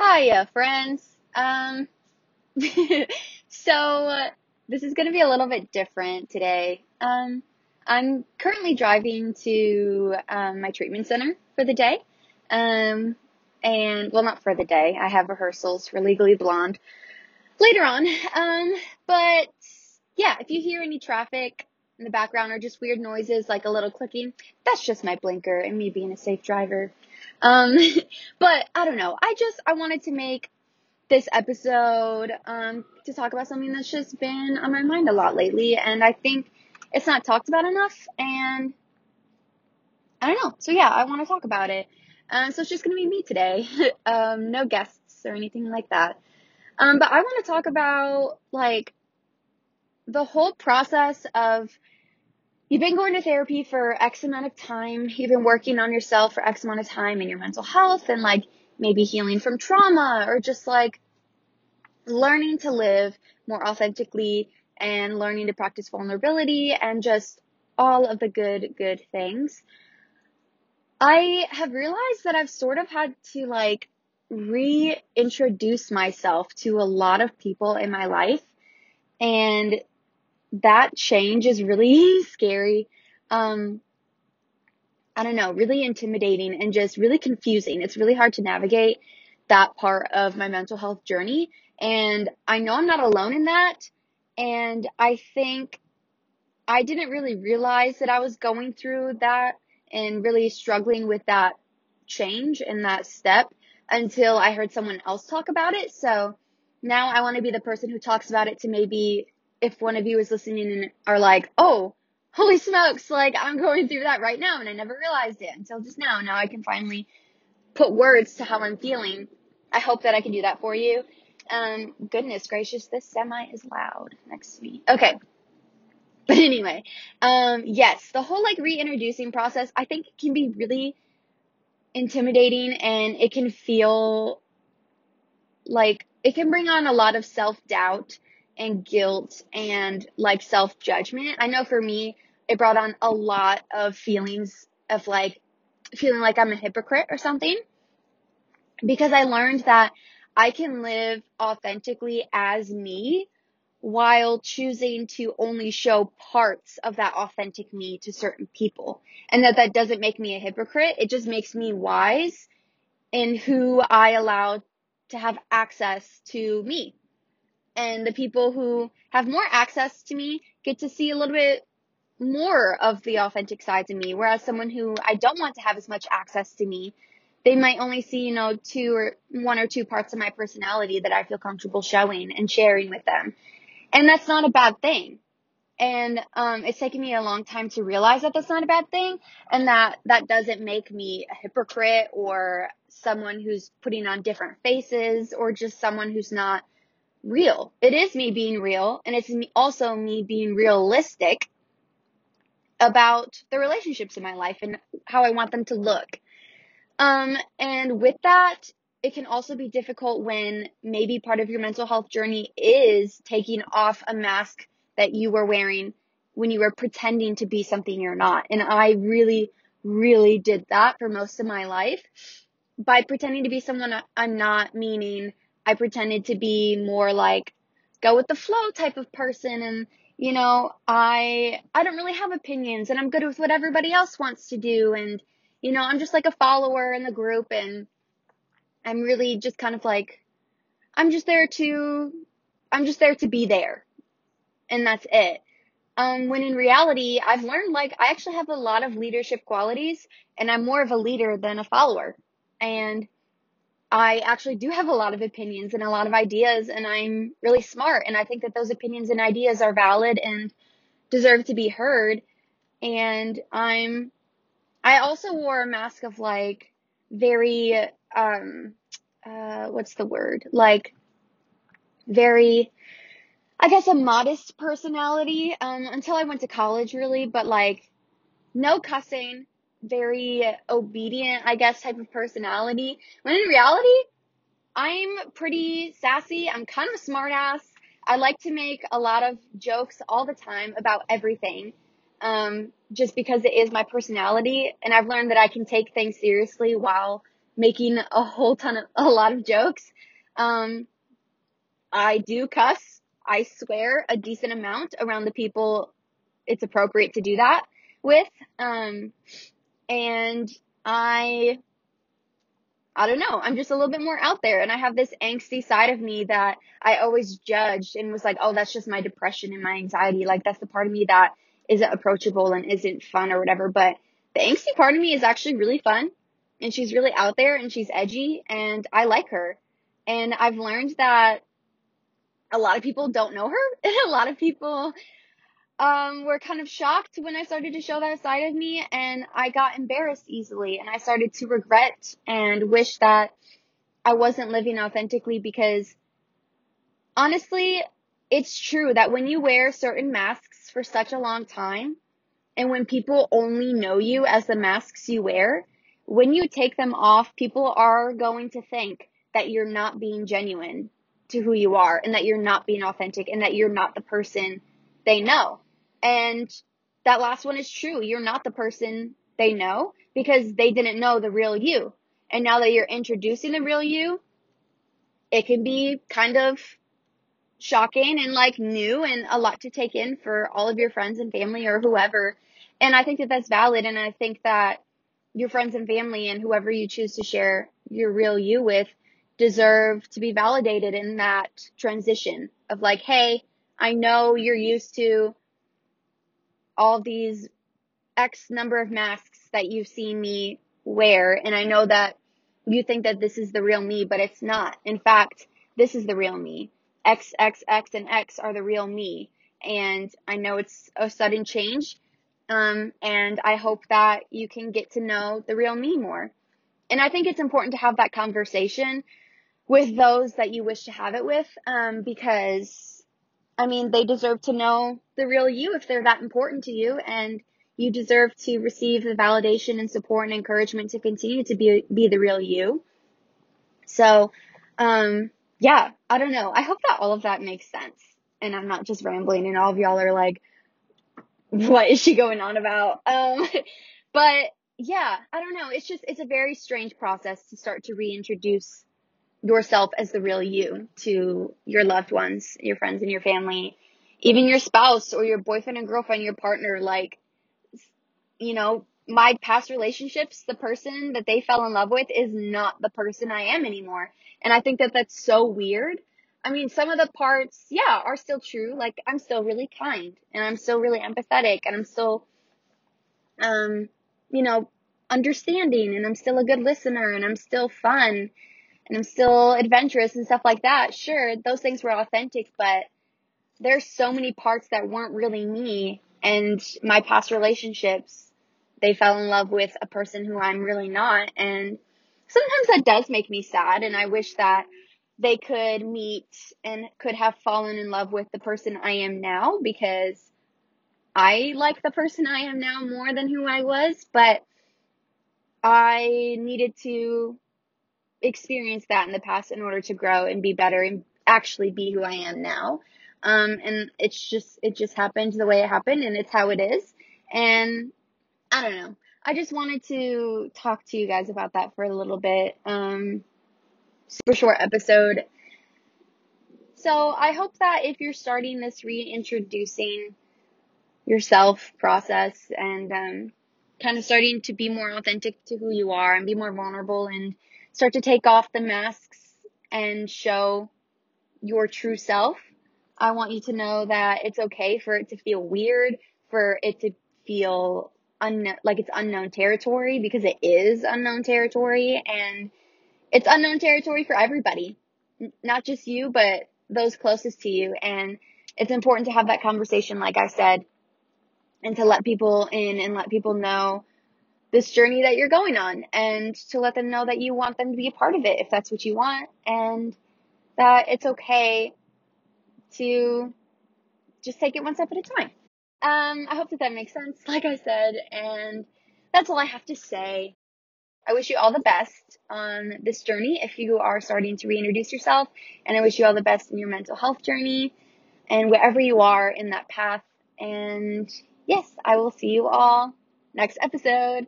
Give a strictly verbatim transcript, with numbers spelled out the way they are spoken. Hiya, friends. Um, so uh, this is going to be a little bit different today. Um, I'm currently driving to um, my treatment center for the day. Um, and, well, not for the day. I have rehearsals for Legally Blonde later on. Um, but, yeah, if you hear any traffic in the background or just weird noises like a little clicking, that's just my blinker and me being a safe driver. Um, but I don't know. I just, I wanted to make this episode, um, to talk about something that's just been on my mind a lot lately. And I think it's not talked about enough, and I don't know. So yeah, I want to talk about it. Um, so it's just going to be me today. um, no guests or anything like that. Um, but I want to talk about like the whole process of, you've been going to therapy for X amount of time. You've been working on yourself for X amount of time and your mental health and like maybe healing from trauma or just like learning to live more authentically and learning to practice vulnerability and just all of the good, good things. I have realized that I've sort of had to like reintroduce myself to a lot of people in my life, and that change is really scary. Um, I don't know, really intimidating and just really confusing. It's really hard to navigate that part of my mental health journey. And I know I'm not alone in that. And I think I didn't really realize that I was going through that and really struggling with that change and that step until I heard someone else talk about it. So now I want to be the person who talks about it to maybe, if one of you is listening and are like, oh, holy smokes, like I'm going through that right now and I never realized it until just now. Now I can finally put words to how I'm feeling. I hope that I can do that for you. Um, goodness gracious, this semi is loud next to me. Okay. But anyway, um, yes, the whole like reintroducing process, I think it can be really intimidating, and it can feel like it can bring on a lot of self-doubt and guilt and like self-judgment. I know for me, it brought on a lot of feelings of like feeling like I'm a hypocrite or something, because I learned that I can live authentically as me while choosing to only show parts of that authentic me to certain people, and that that doesn't make me a hypocrite. It just makes me wise in who I allow to have access to me. And the people who have more access to me get to see a little bit more of the authentic sides of me. Whereas someone who I don't want to have as much access to me, they might only see, you know, two or one or two parts of my personality that I feel comfortable showing and sharing with them. And that's not a bad thing. And um, it's taken me a long time to realize that that's not a bad thing, and that that doesn't make me a hypocrite or someone who's putting on different faces or just someone who's not real. It is me being real, and it's also me being realistic about the relationships in my life and how I want them to look. Um, and with that, it can also be difficult when maybe part of your mental health journey is taking off a mask that you were wearing when you were pretending to be something you're not. And I really, really did that for most of my life by pretending to be someone I'm not, meaning I pretended to be more like go with the flow type of person. And, you know, I, I don't really have opinions, and I'm good with what everybody else wants to do. And, you know, I'm just like a follower in the group, and I'm really just kind of like, I'm just there to, I'm just there to be there. And that's it. Um, when in reality, I've learned like I actually have a lot of leadership qualities, and I'm more of a leader than a follower. And I actually do have a lot of opinions and a lot of ideas, and I'm really smart. And I think that those opinions and ideas are valid and deserve to be heard. And I'm, I also wore a mask of like very, um, uh, what's the word? Like very, I guess a modest personality, um, until I went to college really, but like no cussing, very obedient, I guess, type of personality. When in reality, I'm pretty sassy. I'm kind of a smart ass. I like to make a lot of jokes all the time about everything, um, just because it is my personality. And I've learned that I can take things seriously while making a whole ton of, a lot of jokes. Um, I do cuss, I swear a decent amount around the people it's appropriate to do that with. Um, and I, I don't know, I'm just a little bit more out there, and I have this angsty side of me that I always judged and was like, oh, that's just my depression and my anxiety. Like, that's the part of me that isn't approachable and isn't fun or whatever. But the angsty part of me is actually really fun, and she's really out there, and she's edgy, and I like her. And I've learned that a lot of people don't know her, and a lot of people um, were kind of shocked when I started to show that side of me, and I got embarrassed easily, and I started to regret and wish that I wasn't living authentically, because honestly, it's true that when you wear certain masks for such a long time, and when people only know you as the masks you wear, when you take them off, people are going to think that you're not being genuine to who you are, and that you're not being authentic, and that you're not the person they know. And that last one is true. You're not the person they know, because they didn't know the real you. And now that you're introducing the real you, it can be kind of shocking and like new and a lot to take in for all of your friends and family or whoever. And I think that that's valid. And I think that your friends and family and whoever you choose to share your real you with deserve to be validated in that transition of like, hey, I know you're used to all these X number of masks that you've seen me wear. And I know that you think that this is the real me, but it's not. In fact, this is the real me. X, X, X, and X are the real me. And I know it's a sudden change. Um, and I hope that you can get to know the real me more. And I think it's important to have that conversation with those that you wish to have it with, um, because, I mean, they deserve to know the real you if they're that important to you, and you deserve to receive the validation and support and encouragement to continue to be be the real you. So, um, yeah, I don't know. I hope that all of that makes sense, and I'm not just rambling, and all of y'all are like, what is she going on about? Um, but yeah, I don't know. It's just, it's a very strange process to start to reintroduce yourself as the real you to your loved ones, your friends and your family, even your spouse or your boyfriend and girlfriend, your partner. Like, you know, my past relationships, the person that they fell in love with is not the person I am anymore. And I think that that's so weird. I mean, some of the parts, yeah, are still true. Like, I'm still really kind, and I'm still really empathetic, and I'm still, um, you know, understanding, and I'm still a good listener, and I'm still fun, and I'm still adventurous and stuff like that. Sure, those things were authentic, but there's so many parts that weren't really me, and my past relationships, they fell in love with a person who I'm really not, and sometimes that does make me sad, and I wish that they could meet and could have fallen in love with the person I am now, because I like the person I am now more than who I was, but I needed to experience that in the past in order to grow and be better and actually be who I am now. Um, and it's just, it just happened the way it happened, and it's how it is. And I don't know. I just wanted to talk to you guys about that for a little bit. Um, Super short episode. So I hope that if you're starting this reintroducing yourself process and um, kind of starting to be more authentic to who you are and be more vulnerable and start to take off the masks and show your true self, I want you to know that it's okay for it to feel weird, for it to feel un- like it's unknown territory, because it is unknown territory, and it's unknown territory for everybody, not just you, but those closest to you. And it's important to have that conversation, like I said, and to let people in and let people know this journey that you're going on, and to let them know that you want them to be a part of it if that's what you want, and that it's okay to just take it one step at a time. Um, I hope that that makes sense, like I said, and that's all I have to say. I wish you all the best on this journey if you are starting to reintroduce yourself, and I wish you all the best in your mental health journey and wherever you are in that path. And yes, I will see you all next episode.